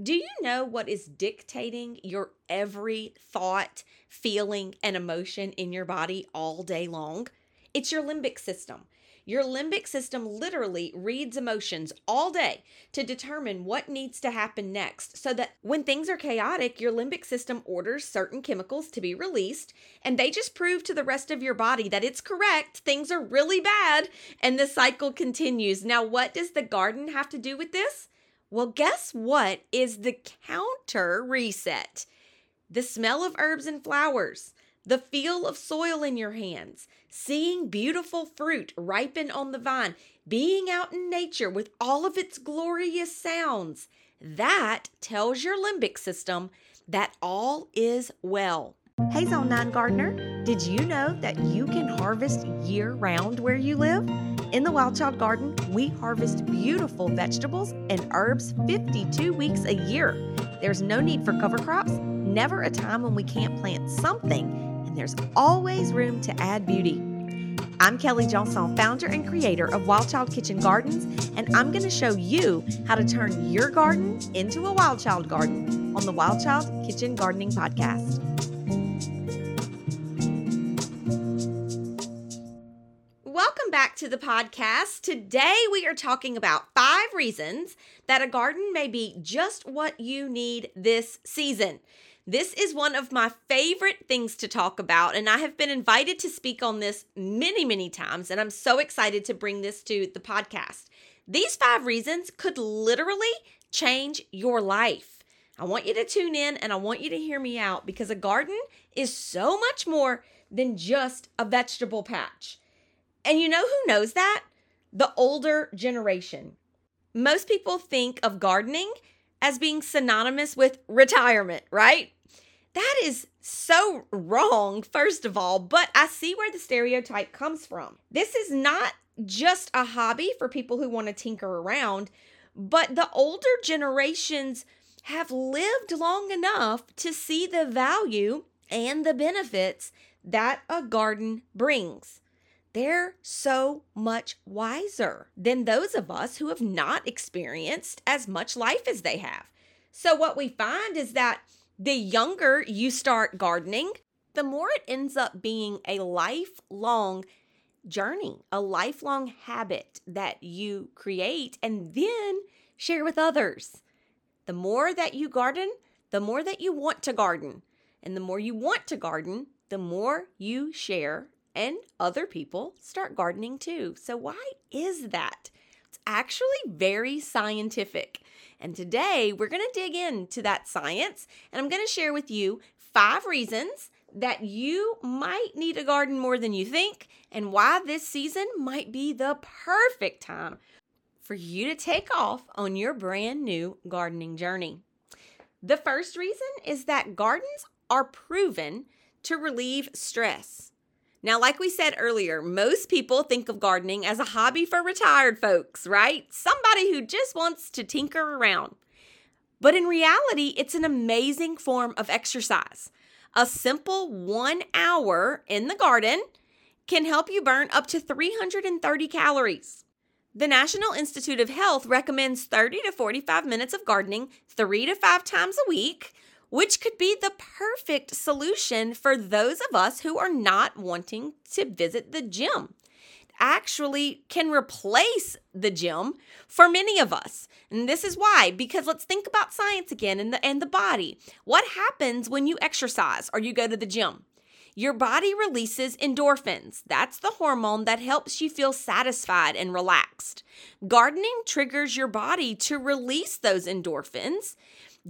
Do you know what is dictating your every thought, feeling, and emotion in your body all day long? It's your limbic system. Your limbic system literally reads emotions all day to determine what needs to happen next, so that when things are chaotic, your limbic system orders certain chemicals to be released, and they just prove to the rest of your body that it's correct, things are really bad, and the cycle continues. Now, what does the garden have to do with this? Well, guess what is the counter reset? The smell of herbs and flowers, the feel of soil in your hands, seeing beautiful fruit ripen on the vine, being out in nature with all of its glorious sounds. That tells your limbic system that all is well. Hey, Zone 9 Gardener, did you know that you can harvest year-round where you live? In the Wild Child Garden, we harvest beautiful vegetables and herbs 52 weeks a year. There's no need for cover crops, never a time when we can't plant something, and there's always room to add beauty. I'm Kelly Johnson, founder and creator of Wild Child Kitchen Gardens, and I'm going to show you how to turn your garden into a Wild Child Garden on the Wild Child Kitchen Gardening Podcast. Back to the podcast. Today we are talking about 5 reasons that a garden may be just what you need this season. This is one of my favorite things to talk about, and I have been invited to speak on this many, many times, and I'm so excited to bring this to the podcast. These 5 reasons could literally change your life. I want you to tune in and I want you to hear me out, because a garden is so much more than just a vegetable patch. And you know who knows that? The older generation. Most people think of gardening as being synonymous with retirement, right? That is so wrong, first of all, but I see where the stereotype comes from. This is not just a hobby for people who want to tinker around, but the older generations have lived long enough to see the value and the benefits that a garden brings. They're so much wiser than those of us who have not experienced as much life as they have. So what we find is that the younger you start gardening, the more it ends up being a lifelong journey, a lifelong habit that you create and then share with others. The more that you garden, the more that you want to garden. And the more you want to garden, the more you share. And other people start gardening too. So why is that? It's actually very scientific. And today we're going to dig into that science. And I'm going to share with you 5 reasons that you might need a garden more than you think, and why this season might be the perfect time for you to take off on your brand new gardening journey. The first reason is that gardens are proven to relieve stress. Now, like we said earlier, most people think of gardening as a hobby for retired folks, right? Somebody who just wants to tinker around. But in reality, it's an amazing form of exercise. A simple 1 hour in the garden can help you burn up to 330 calories. The National Institute of Health recommends 30 to 45 minutes of gardening 3 to 5 times a week, which could be the perfect solution for those of us who are not wanting to visit the gym. It actually can replace the gym for many of us. And this is why, because let's think about science again and the body. What happens when you exercise or you go to the gym? Your body releases endorphins. That's the hormone that helps you feel satisfied and relaxed. Gardening triggers your body to release those endorphins,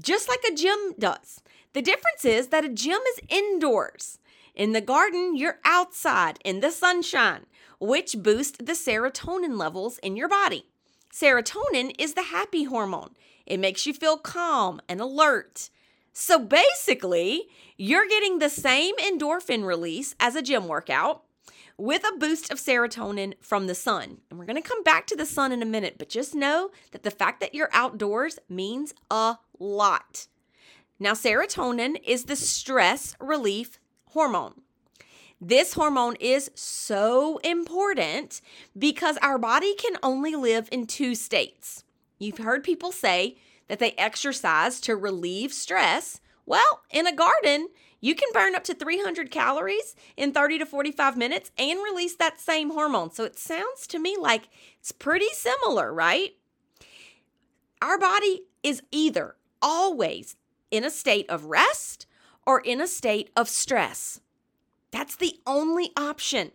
just like a gym does. The difference is that a gym is indoors. In the garden, you're outside in the sunshine, which boosts the serotonin levels in your body. Serotonin is the happy hormone. It makes you feel calm and alert. So basically, you're getting the same endorphin release as a gym workout with a boost of serotonin from the sun. And we're going to come back to the sun in a minute, but just know that the fact that you're outdoors means a lot. Now, serotonin is the stress relief hormone. This hormone is so important because our body can only live in 2 states. You've heard people say that they exercise to relieve stress, well, in a garden, you can burn up to 300 calories in 30 to 45 minutes and release that same hormone. So it sounds to me like it's pretty similar, right? Our body is either always in a state of rest or in a state of stress. That's the only option.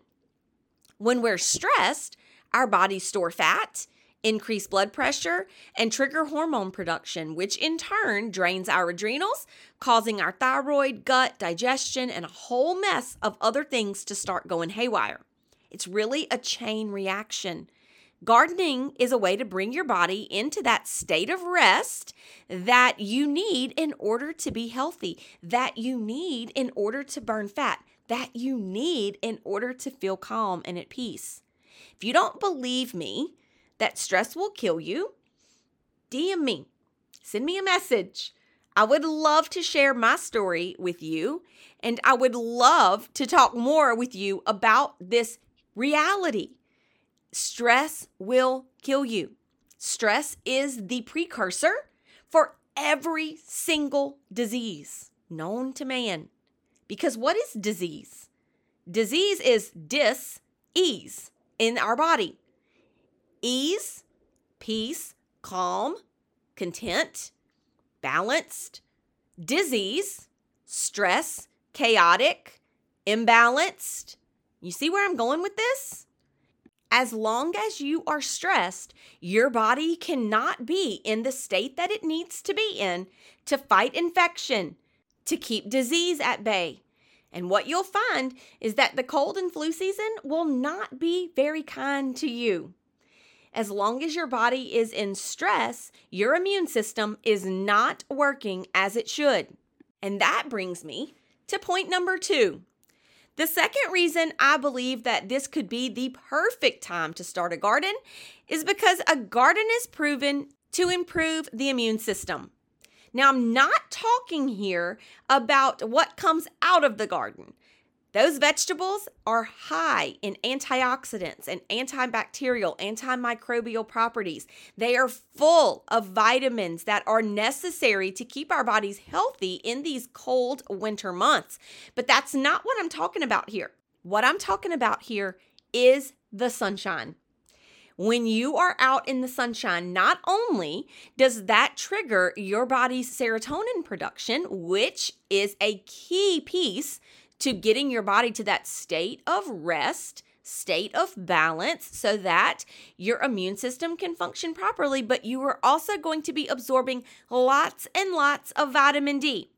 When we're stressed, our bodies store fat, increase blood pressure, and trigger hormone production, which in turn drains our adrenals, causing our thyroid, gut, digestion, and a whole mess of other things to start going haywire. It's really a chain reaction. Gardening is a way to bring your body into that state of rest that you need in order to be healthy, that you need in order to burn fat, that you need in order to feel calm and at peace. If you don't believe me that stress will kill you, DM me. Send me a message. I would love to share my story with you, and I would love to talk more with you about this reality. Stress will kill you. Stress is the precursor for every single disease known to man. Because what is disease? Disease is dis-ease in our body. Ease, peace, calm, content, balanced. Disease, stress, chaotic, imbalanced. You see where I'm going with this? As long as you are stressed, your body cannot be in the state that it needs to be in to fight infection, to keep disease at bay. And what you'll find is that the cold and flu season will not be very kind to you. As long as your body is in stress, your immune system is not working as it should. And that brings me to point number 2. The second reason I believe that this could be the perfect time to start a garden is because a garden is proven to improve the immune system. Now, I'm not talking here about what comes out of the garden. Those vegetables are high in antioxidants and antibacterial, antimicrobial properties. They are full of vitamins that are necessary to keep our bodies healthy in these cold winter months. But that's not what I'm talking about here. What I'm talking about here is the sunshine. When you are out in the sunshine, not only does that trigger your body's serotonin production, which is a key piece to getting your body to that state of rest, state of balance, so that your immune system can function properly, but you are also going to be absorbing lots and lots of vitamin D.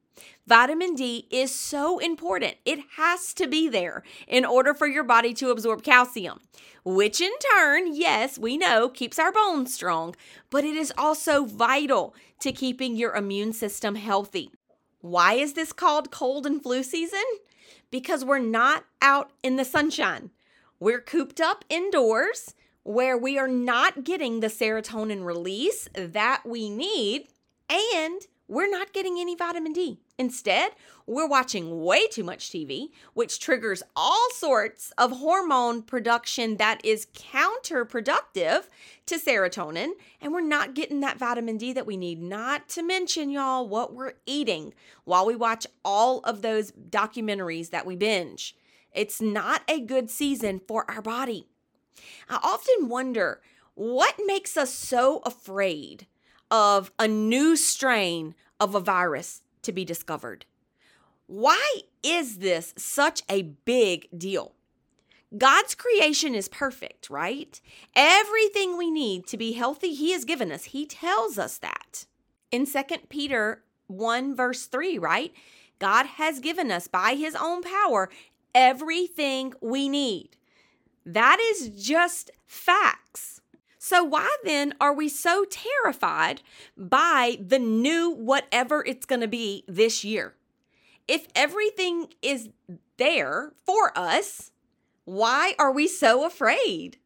Vitamin D is so important. It has to be there in order for your body to absorb calcium, which in turn, yes, we know, keeps our bones strong, but it is also vital to keeping your immune system healthy. Why is this called cold and flu season? Because we're not out in the sunshine. We're cooped up indoors where we are not getting the serotonin release that we need, and we're not getting any vitamin D. Instead, we're watching way too much TV, which triggers all sorts of hormone production that is counterproductive to serotonin, and we're not getting that vitamin D that we need, not to mention, y'all, what we're eating while we watch all of those documentaries that we binge. It's not a good season for our body. I often wonder what makes us so afraid of a new strain of a virus to be discovered. Why is this such a big deal? God's creation is perfect, right? Everything we need to be healthy, He has given us. He tells us that. In 2 Peter 1 verse 3, right? God has given us by His own power everything we need. That is just facts. So why then are we so terrified by the new whatever it's going to be this year? If everything is there for us, why are we so afraid?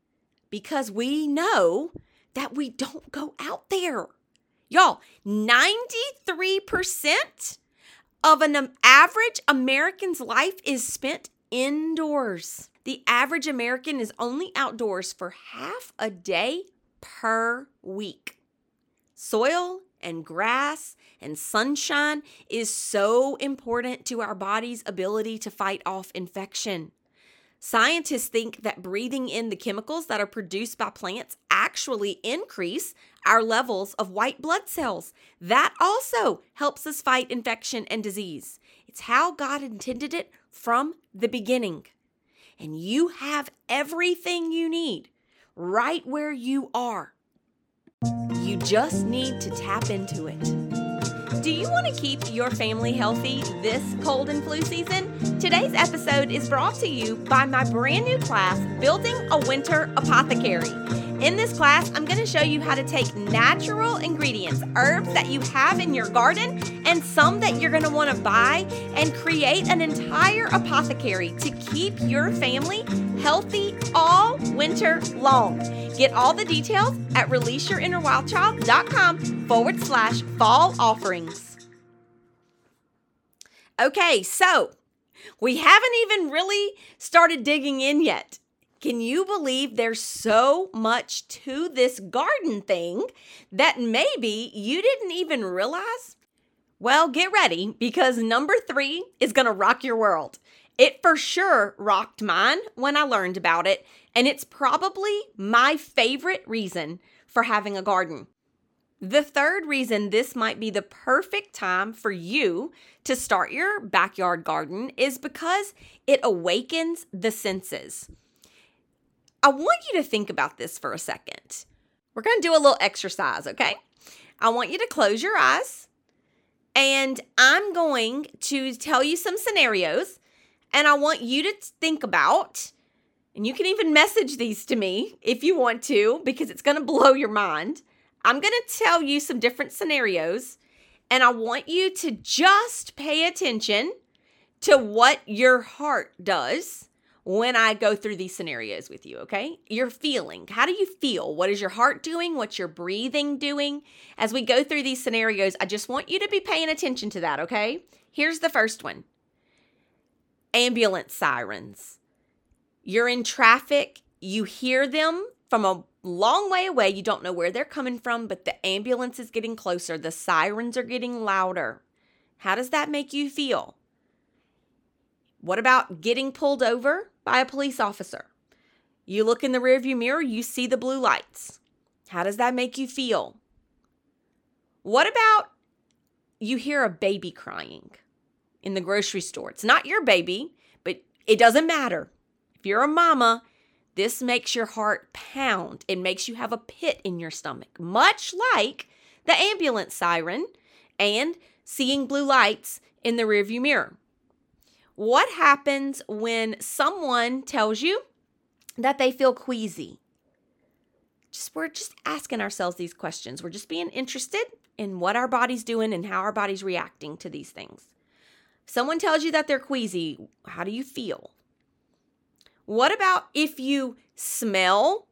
Because we know that we don't go out there. Y'all, 93% of an average American's life is spent indoors. The average American is only outdoors for half a day per week. Soil and grass and sunshine is so important to our body's ability to fight off infection. Scientists think that breathing in the chemicals that are produced by plants actually increase our levels of white blood cells. That also helps us fight infection and disease. It's how God intended it from the beginning. And you have everything you need right where you are. You just need to tap into it. Do you want to keep your family healthy this cold and flu season? Today's episode is brought to you by my brand new class, Building a Winter Apothecary. In this class, I'm going to show you how to take natural ingredients, herbs that you have in your garden and some that you're going to want to buy, and create an entire apothecary to keep your family healthy all winter long. Get all the details at releaseyourinnerwildchild.com/fall offerings. Okay, so we haven't even really started digging in yet. Can you believe there's so much to this garden thing that maybe you didn't even realize? Well, get ready, because number 3 is going to rock your world. It for sure rocked mine when I learned about it, and it's probably my favorite reason for having a garden. The third reason this might be the perfect time for you to start your backyard garden is because it awakens the senses. I want you to think about this for a second. We're going to do a little exercise, okay? I want you to close your eyes, and I'm going to tell you some scenarios, and I want you to think about, and you can even message these to me if you want to, because it's going to blow your mind. I'm going to tell you some different scenarios, and I want you to just pay attention to what your heart does when I go through these scenarios with you, okay? Your feeling. How do you feel? What is your heart doing? What's your breathing doing? As we go through these scenarios, I just want you to be paying attention to that, okay? Here's the first one. Ambulance sirens. You're in traffic. You hear them from a long way away. You don't know where they're coming from, but the ambulance is getting closer. The sirens are getting louder. How does that make you feel? What about getting pulled over by a police officer? You look in the rearview mirror, you see the blue lights. How does that make you feel? What about you hear a baby crying in the grocery store? It's not your baby, but it doesn't matter. If you're a mama, this makes your heart pound. It makes you have a pit in your stomach, much like the ambulance siren and seeing blue lights in the rearview mirror. What happens when someone tells you that they feel queasy? We're just asking ourselves these questions. We're just being interested in what our body's doing and how our body's reacting to these things. Someone tells you that they're queasy. How do you feel? What about if you smell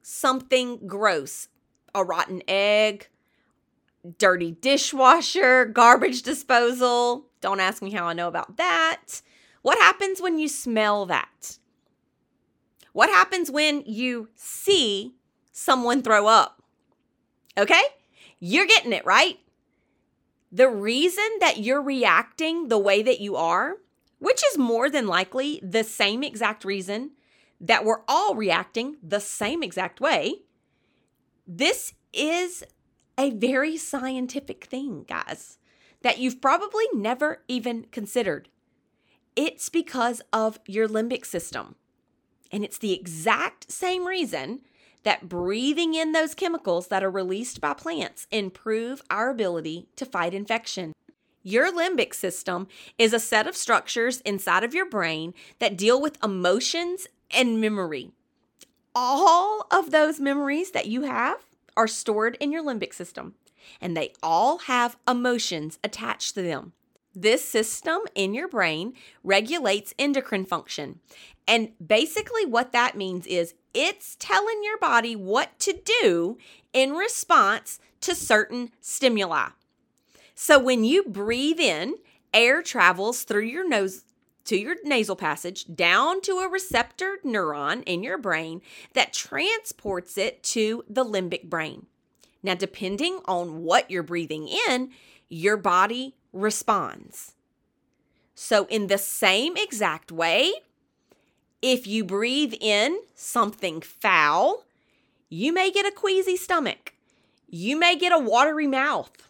something gross? A rotten egg, dirty dishwasher, garbage disposal. Don't ask me how I know about that. What happens when you smell that? What happens when you see someone throw up? Okay? You're getting it, right? The reason that you're reacting the way that you are, which is more than likely the same exact reason that we're all reacting the same exact way, this is a very scientific thing, guys, that you've probably never even considered. It's because of your limbic system. And it's the exact same reason that breathing in those chemicals that are released by plants improve our ability to fight infection. Your limbic system is a set of structures inside of your brain that deal with emotions and memory. All of those memories that you have are stored in your limbic system, and they all have emotions attached to them. This system in your brain regulates endocrine function. And basically what that means is it's telling your body what to do in response to certain stimuli. So when you breathe in, air travels through your nose to your nasal passage down to a receptor neuron in your brain that transports it to the limbic brain. Now, depending on what you're breathing in, your body responds. So in the same exact way, if you breathe in something foul, you may get a queasy stomach. You may get a watery mouth.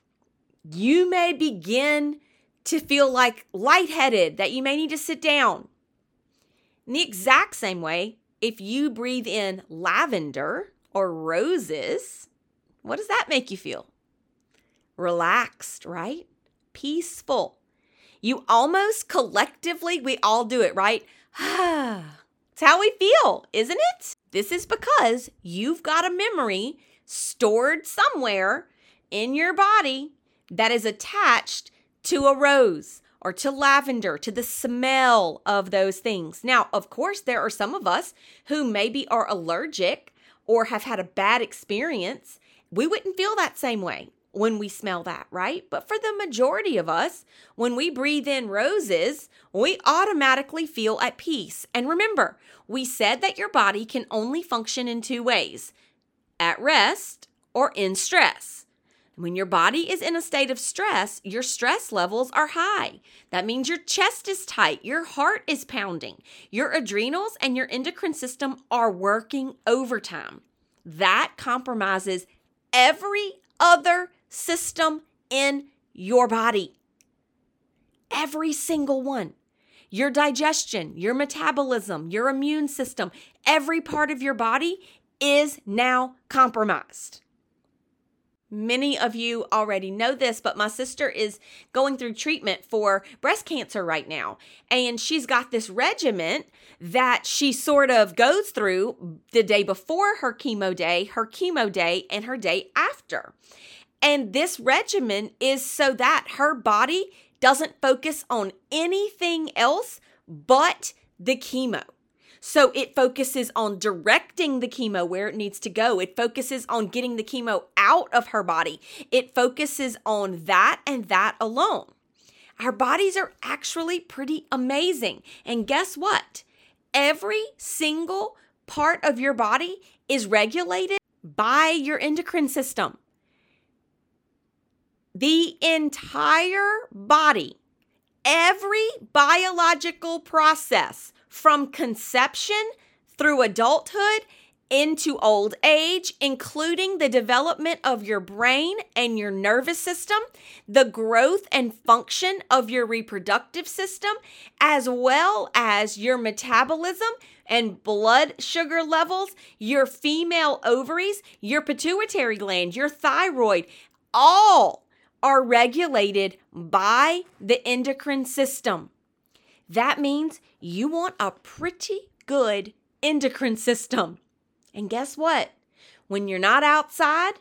You may begin to feel like lightheaded, that you may need to sit down. In the exact same way, if you breathe in lavender or roses, what does that make you feel? Relaxed, right? Peaceful. You almost collectively, we all do it, right? It's how we feel, isn't it? This is because you've got a memory stored somewhere in your body that is attached to a rose or to lavender, to the smell of those things. Now, of course, there are some of us who maybe are allergic or have had a bad experience. We wouldn't feel that same way when we smell that, right? But for the majority of us, when we breathe in roses, we automatically feel at peace. And remember, we said that your body can only function in two ways, at rest or in stress. When your body is in a state of stress, your stress levels are high. That means your chest is tight, your heart is pounding, your adrenals and your endocrine system are working overtime. That compromises every other system in your body. Every single one. Your digestion, your metabolism, your immune system, every part of your body is now compromised. Many of you already know this, but my sister is going through treatment for breast cancer right now. And she's got this regimen that she sort of goes through the day before her chemo day, and her day after. And this regimen is so that her body doesn't focus on anything else but the chemo. So it focuses on directing the chemo where it needs to go. It focuses on getting the chemo out of her body. It focuses on that and that alone. Our bodies are actually pretty amazing. And guess what? Every single part of your body is regulated by your endocrine system. The entire body, every biological process from conception through adulthood into old age, including the development of your brain and your nervous system, the growth and function of your reproductive system, as well as your metabolism and blood sugar levels, your female ovaries, your pituitary gland, your thyroid, all are regulated by the endocrine system. That means you want a pretty good endocrine system. And guess what? When you're not outside,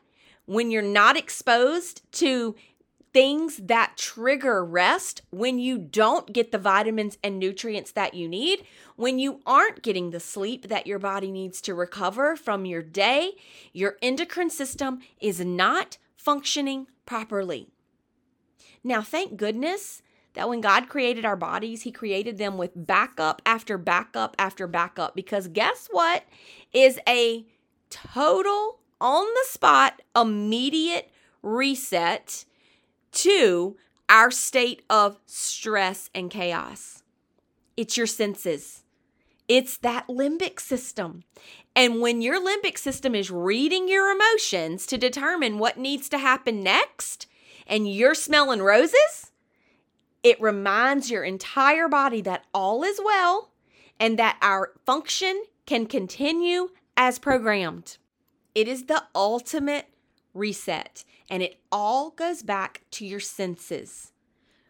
when you're not exposed to things that trigger rest, when you don't get the vitamins and nutrients that you need, when you aren't getting the sleep that your body needs to recover from your day, your endocrine system is not functioning properly. Now, thank goodness that when God created our bodies, He created them with backup after backup after backup. Because guess what is a total, on-the-spot, immediate reset to our state of stress and chaos? It's your senses. It's that limbic system. And when your limbic system is reading your emotions to determine what needs to happen next, and you're smelling roses, it reminds your entire body that all is well and that our function can continue as programmed. It is the ultimate reset, and it all goes back to your senses.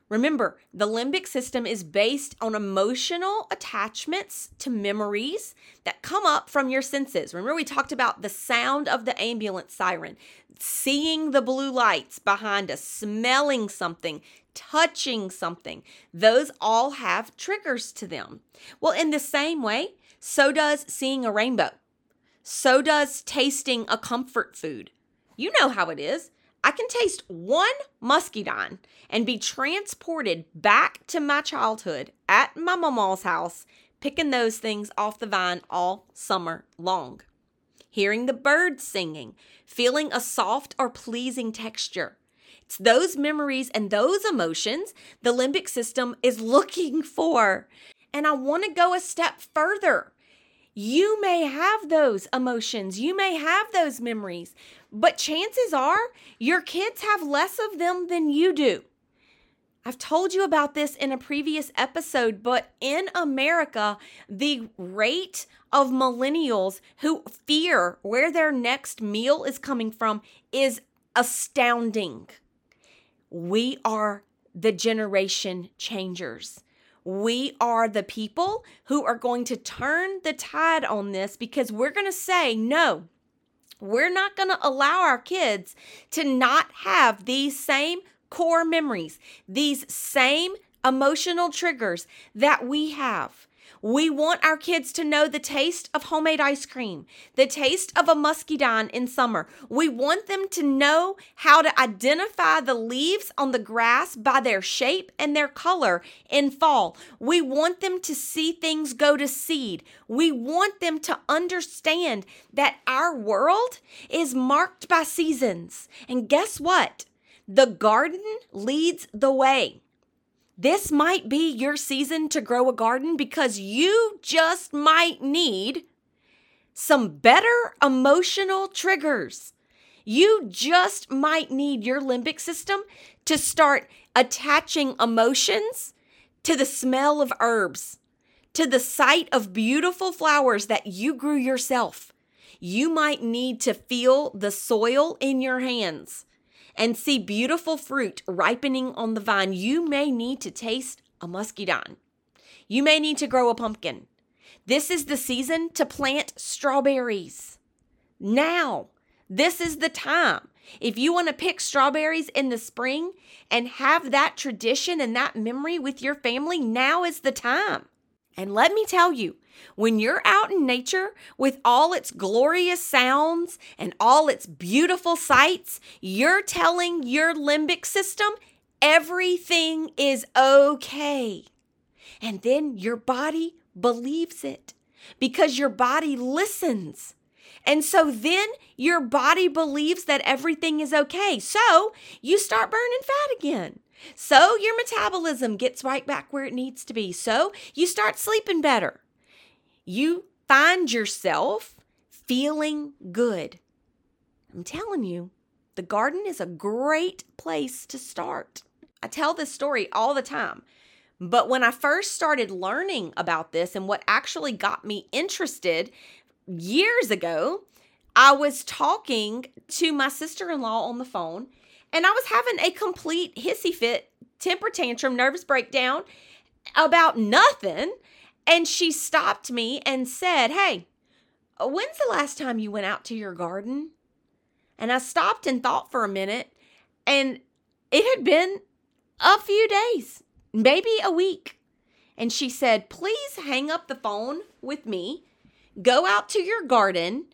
Remember, the limbic system is based on emotional attachments to memories that come up from your senses. Remember, we talked about the sound of the ambulance siren, seeing the blue lights behind us, smelling something, touching something. Those all have triggers to them. Well, in the same way, so does seeing a rainbow. So does tasting a comfort food. You know how it is. I can taste one muscadine and be transported back to my childhood at my mama's house, picking those things off the vine all summer long. hearing the birds singing, feeling a soft or pleasing texture. It's those memories and those emotions the limbic system is looking for. And I want to go a step further. You may have those emotions. You may have those memories, but chances are your kids have less of them than you do. I've told you about this in a previous episode, but in America, the rate of millennials who fear where their next meal is coming from is astounding. We are the generation changers. We are the people who are going to turn the tide on this, because we're going to say, no, we're not going to allow our kids to not have these same core memories, these same emotional triggers that we have. We want our kids to know the taste of homemade ice cream, the taste of a muscadine in summer. We want them to know how to identify the leaves on the grass by their shape and their color in fall. We want them to see things go to seed. We want them to understand that our world is marked by seasons. And guess what? The garden leads the way. This might be your season to grow a garden, because you just might need some better emotional triggers. You just might need your limbic system to start attaching emotions to the smell of herbs, to the sight of beautiful flowers that you grew yourself. You might need to feel the soil in your hands and see beautiful fruit ripening on the vine. You may need to taste a muscadine. You may need to grow a pumpkin. This is the season to plant strawberries. Now, this is the time. If you want to pick strawberries in the spring and have that tradition and that memory with your family, now is the time. And let me tell you, when you're out in nature with all its glorious sounds and all its beautiful sights, you're telling your limbic system everything is okay. And then your body believes it, because your body listens. And so then your body believes that everything is okay. So you start burning fat again. So your metabolism gets right back where it needs to be. So you start sleeping better. You find yourself feeling good. I'm telling you, the garden is a great place to start. I tell this story all the time, but when I first started learning about this and what actually got me interested years ago, I was talking to my sister-in-law on the phone, and I was having a complete hissy fit, temper tantrum, nervous breakdown about nothing. And she stopped me and said, hey, when's the last time you went out to your garden? And I stopped and thought for a minute, and it had been a few days, maybe a week. And she said, please hang up the phone with me, go out to your garden,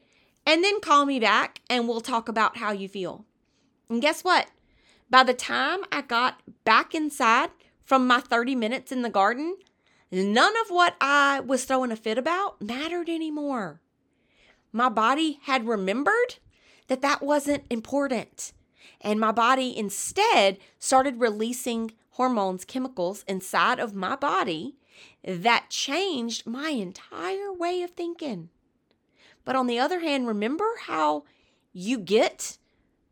and then call me back and we'll talk about how you feel. And guess what? By the time I got back inside from my 30 minutes in the garden, none of what I was throwing a fit about mattered anymore. My body had remembered that that wasn't important. And my body instead started releasing hormones, chemicals inside of my body that changed my entire way of thinking. But on the other hand, remember how you get,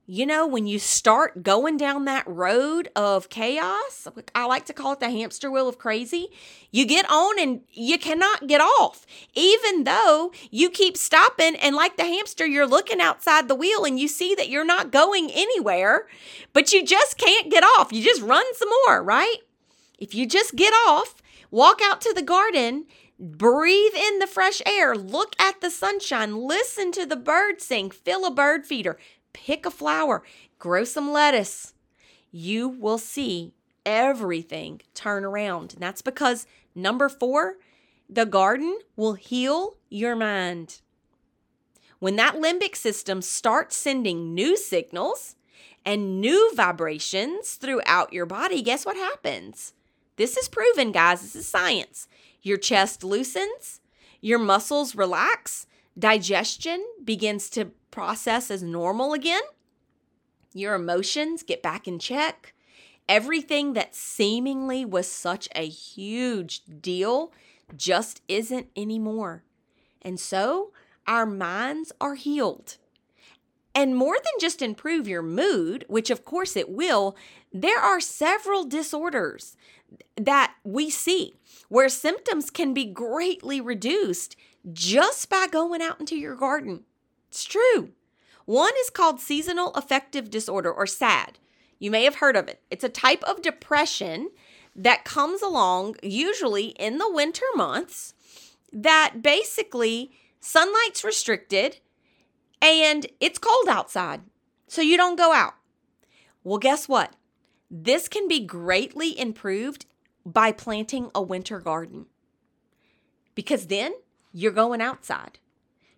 when you start going down that road of chaos, I like to call it the hamster wheel of crazy, you get on and you cannot get off. Even though you keep stopping, and like the hamster, you're looking outside the wheel and you see that you're not going anywhere, but you just can't get off. You just run some more, right? If you just get off, walk out to the garden, breathe in the fresh air, look at the sunshine, listen to the birds sing, feel a bird feeder, pick a flower, grow some lettuce, you will see everything turn around. And that's because, 4, the garden will heal your mind. When that limbic system starts sending new signals and new vibrations throughout your body, guess what happens? This is proven, guys. This is science. Your chest loosens, your muscles relax, digestion begins to process as normal again. Your emotions get back in check. Everything that seemingly was such a huge deal just isn't anymore. And so our minds are healed. And more than just improve your mood, which of course it will, there are several disorders that we see where symptoms can be greatly reduced just by going out into your garden. It's true. One is called seasonal affective disorder, or SAD. You may have heard of it. It's a type of depression that comes along usually in the winter months, that basically sunlight's restricted and it's cold outside, so you don't go out. Well, guess what? This can be greatly improved by planting a winter garden, because then you're going outside.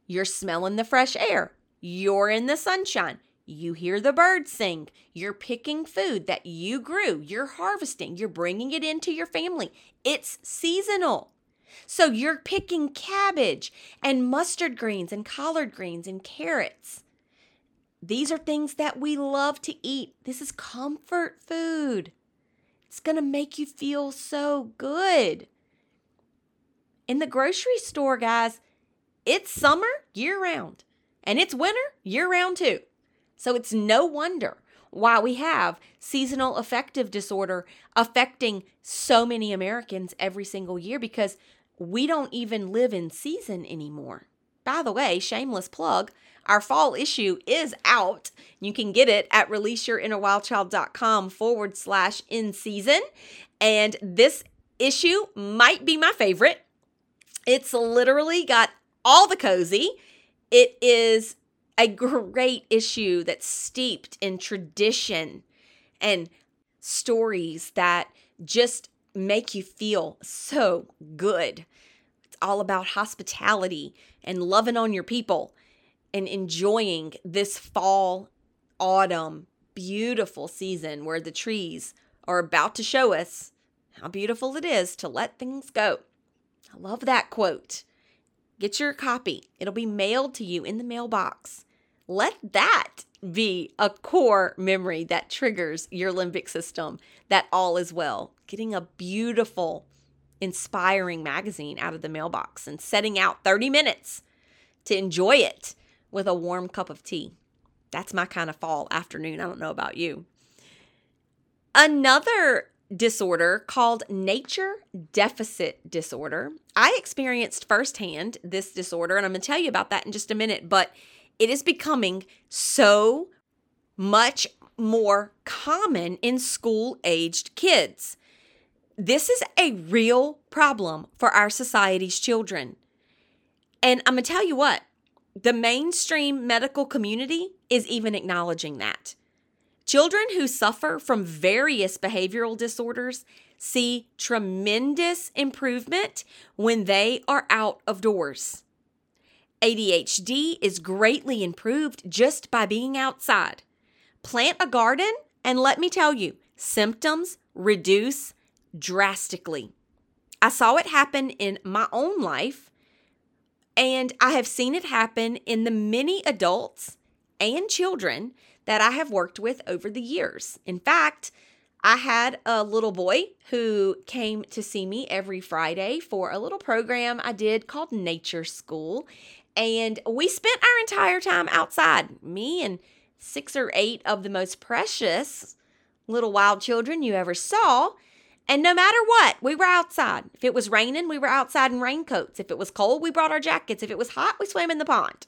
You're smelling the fresh air. You're in the sunshine. You hear the birds sing. You're picking food that you grew. You're harvesting. You're bringing it into your family. It's seasonal. So you're picking cabbage and mustard greens and collard greens and carrots. These are things that we love to eat. This is comfort food. It's going to make you feel so good. In the grocery store, guys, it's summer year-round, and it's winter year-round too. So it's no wonder why we have seasonal affective disorder affecting so many Americans every single year, because we don't even live in season anymore. By the way, shameless plug, our fall issue is out. You can get it at releaseyourinnerwildchild.com/in-season. And this issue might be my favorite. It's literally got all the cozy. It is a great issue that's steeped in tradition and stories that just make you feel so good. It's all about hospitality and loving on your people and enjoying this fall, autumn, beautiful season where the trees are about to show us how beautiful it is to let things go. I love that quote. Get your copy. It'll be mailed to you in the mailbox. Let that be a core memory that triggers your limbic system, that all is well. Getting a beautiful, inspiring magazine out of the mailbox and setting out 30 minutes to enjoy it with a warm cup of tea. That's my kind of fall afternoon. I don't know about you. Another disorder called nature deficit disorder. I experienced firsthand this disorder, and I'm going to tell you about that in just a minute, but it is becoming so much more common in school-aged kids. This is a real problem for our society's children. And I'm going to tell you what, the mainstream medical community is even acknowledging that. Children who suffer from various behavioral disorders see tremendous improvement when they are out of doors. ADHD is greatly improved just by being outside. Plant a garden, and let me tell you, symptoms reduce drastically. I saw it happen in my own life, and I have seen it happen in the many adults and children that I have worked with over the years. In fact, I had a little boy who came to see me every Friday for a little program I did called Nature School. And we spent our entire time outside, me and 6 or 8 of the most precious little wild children you ever saw. And no matter what, we were outside. If it was raining, we were outside in raincoats. If it was cold, we brought our jackets. If it was hot, we swam in the pond.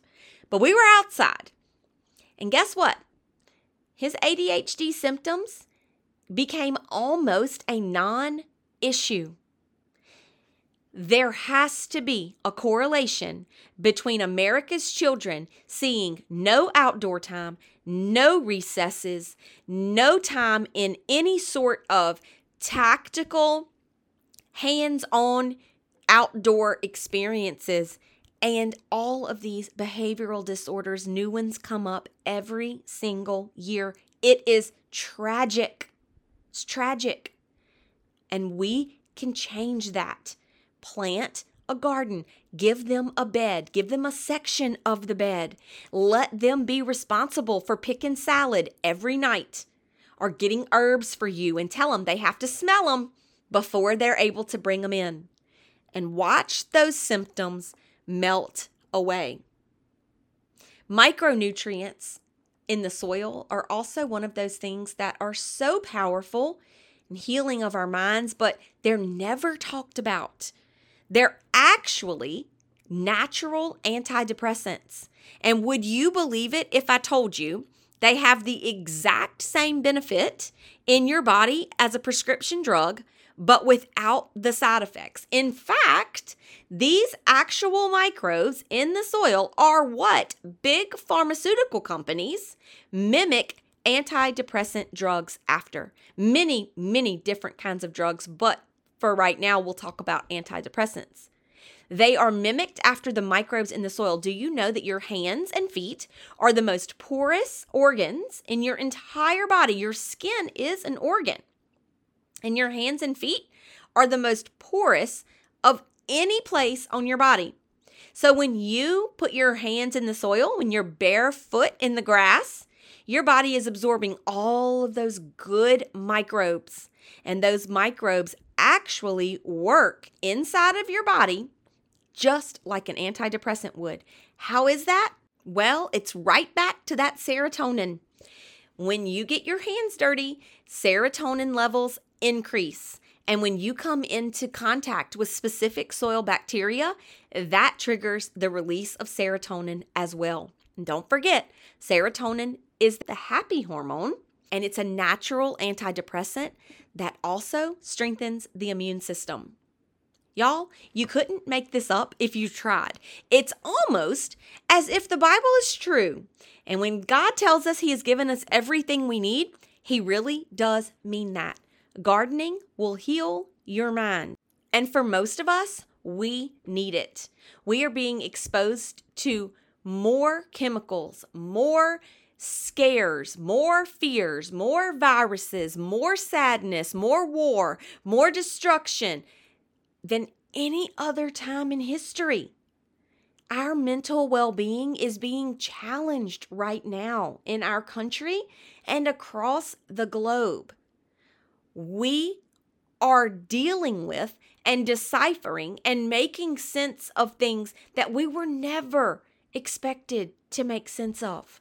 But we were outside. And guess what? His ADHD symptoms became almost a non-issue. There has to be a correlation between America's children seeing no outdoor time, no recesses, no time in any sort of tactical, hands-on outdoor experiences, and all of these behavioral disorders. New ones come up every single year. It is tragic. It's tragic. And we can change that. Plant a garden. Give them a bed. Give them a section of the bed. Let them be responsible for picking salad every night or getting herbs for you, and tell them they have to smell them before they're able to bring them in. And watch those symptoms melt away. Micronutrients in the soil are also one of those things that are so powerful in healing of our minds, but they're never talked about. They're actually natural antidepressants. And would you believe it if I told you they have the exact same benefit in your body as a prescription drug, but without the side effects? In fact, these actual microbes in the soil are what big pharmaceutical companies mimic antidepressant drugs after. Many, many different kinds of drugs, but for right now, we'll talk about antidepressants. They are mimicked after the microbes in the soil. Do you know that your hands and feet are the most porous organs in your entire body? Your skin is an organ, and your hands and feet are the most porous of any place on your body. So when you put your hands in the soil, when you're barefoot in the grass, your body is absorbing all of those good microbes, and those microbes actually work inside of your body just like an antidepressant would. How is that? Well, it's right back to that serotonin. When you get your hands dirty, serotonin levels increase. And when you come into contact with specific soil bacteria, that triggers the release of serotonin as well. And don't forget, serotonin is the happy hormone, and it's a natural antidepressant that also strengthens the immune system. Y'all, you couldn't make this up if you tried. It's almost as if the Bible is true. And when God tells us He has given us everything we need, He really does mean that. Gardening will heal your mind. And for most of us, we need it. We are being exposed to more chemicals, more scares, more fears, more viruses, more sadness, more war, more destruction than any other time in history. Our mental well-being is being challenged right now in our country and across the globe. We are dealing with and deciphering and making sense of things that we were never expected to make sense of.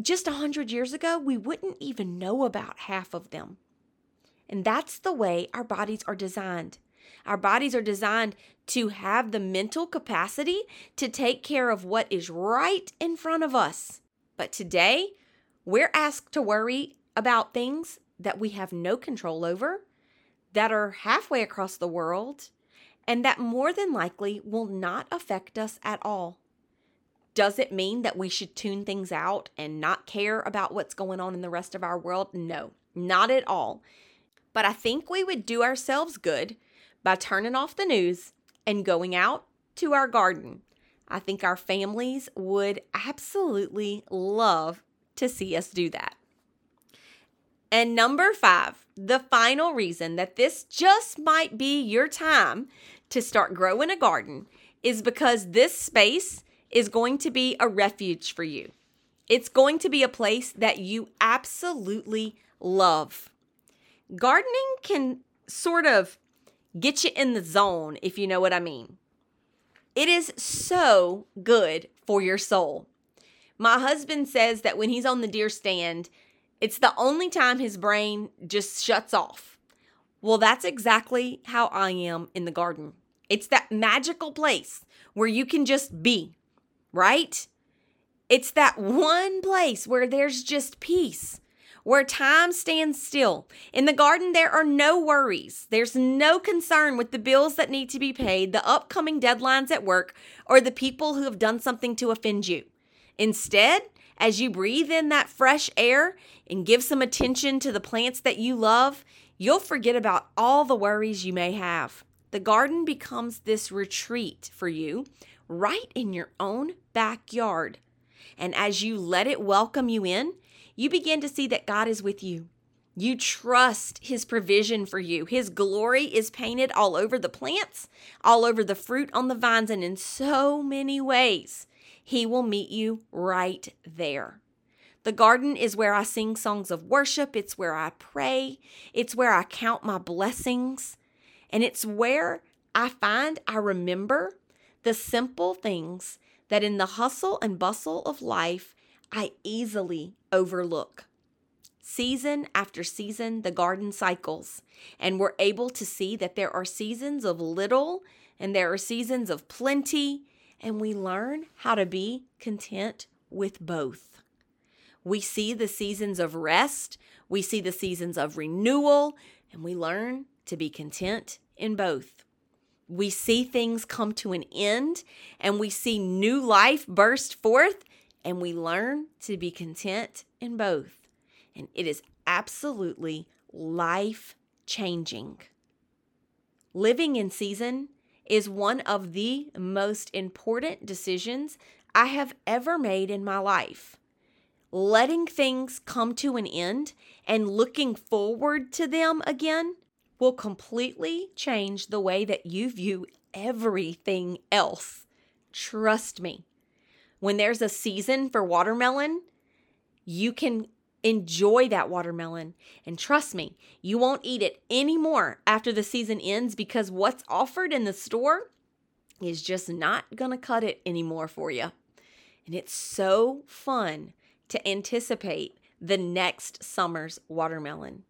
Just 100 years ago, we wouldn't even know about half of them. And that's the way our bodies are designed. Our bodies are designed to have the mental capacity to take care of what is right in front of us. But today, we're asked to worry about things that we have no control over, that are halfway across the world, and that more than likely will not affect us at all. Does it mean that we should tune things out and not care about what's going on in the rest of our world? No, not at all. But I think we would do ourselves good by turning off the news and going out to our garden. I think our families would absolutely love to see us do that. And number 5, the final reason that this just might be your time to start growing a garden is because this space is going to be a refuge for you. It's going to be a place that you absolutely love. Gardening can sort of get you in the zone, if you know what I mean. It is so good for your soul. My husband says that when he's on the deer stand, it's the only time his brain just shuts off. Well, that's exactly how I am in the garden. It's that magical place where you can just be. Right? It's that one place where there's just peace, where time stands still. In the garden, there are no worries. There's no concern with the bills that need to be paid, the upcoming deadlines at work, or the people who have done something to offend you. Instead, as you breathe in that fresh air and give some attention to the plants that you love, you'll forget about all the worries you may have. The garden becomes this retreat for you, right in your own backyard. And as you let it welcome you in, you begin to see that God is with you. You trust his provision for you. His glory is painted all over the plants, all over the fruit on the vines, and in so many ways. He will meet you right there. The garden is where I sing songs of worship. It's where I pray. It's where I count my blessings. And it's where I find I remember the simple things that in the hustle and bustle of life, I easily overlook. Season after season, the garden cycles, and we're able to see that there are seasons of little and there are seasons of plenty, and we learn how to be content with both. We see the seasons of rest, we see the seasons of renewal, and we learn to be content in both. We see things come to an end, and we see new life burst forth, and we learn to be content in both. And it is absolutely life-changing. Living in season is one of the most important decisions I have ever made in my life. Letting things come to an end and looking forward to them again will completely change the way that you view everything else. Trust me. When there's a season for watermelon, you can enjoy that watermelon. And trust me, you won't eat it anymore after the season ends because what's offered in the store is just not going to cut it anymore for you. And it's so fun to anticipate the next summer's watermelon.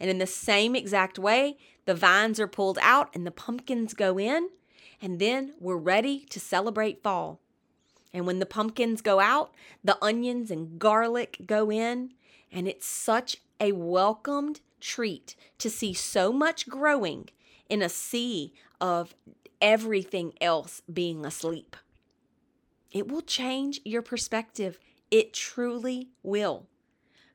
And in the same exact way, the vines are pulled out and the pumpkins go in, and then we're ready to celebrate fall. And when the pumpkins go out, the onions and garlic go in. And it's such a welcomed treat to see so much growing in a sea of everything else being asleep. It will change your perspective. It truly will.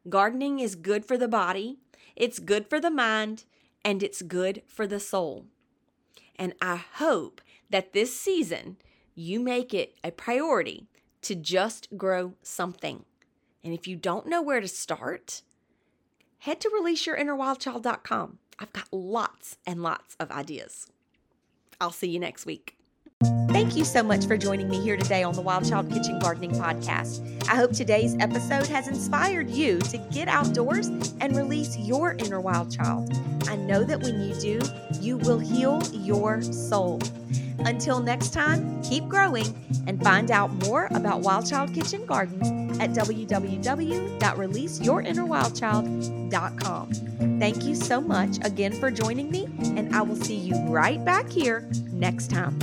Gardening is good for the body, it's good for the mind, and it's good for the soul. And I hope that this season you make it a priority to just grow something. And if you don't know where to start, head to releaseyourinnerwildchild.com. I've got lots and lots of ideas. I'll see you next week. Thank you so much for joining me here today on the Wild Child Kitchen Gardening Podcast. I hope today's episode has inspired you to get outdoors and release your inner wild child. I know that when you do, you will heal your soul. Until next time, keep growing and find out more about Wild Child Kitchen Garden at www.releaseyourinnerwildchild.com. Thank you so much again for joining me, and I will see you right back here next time.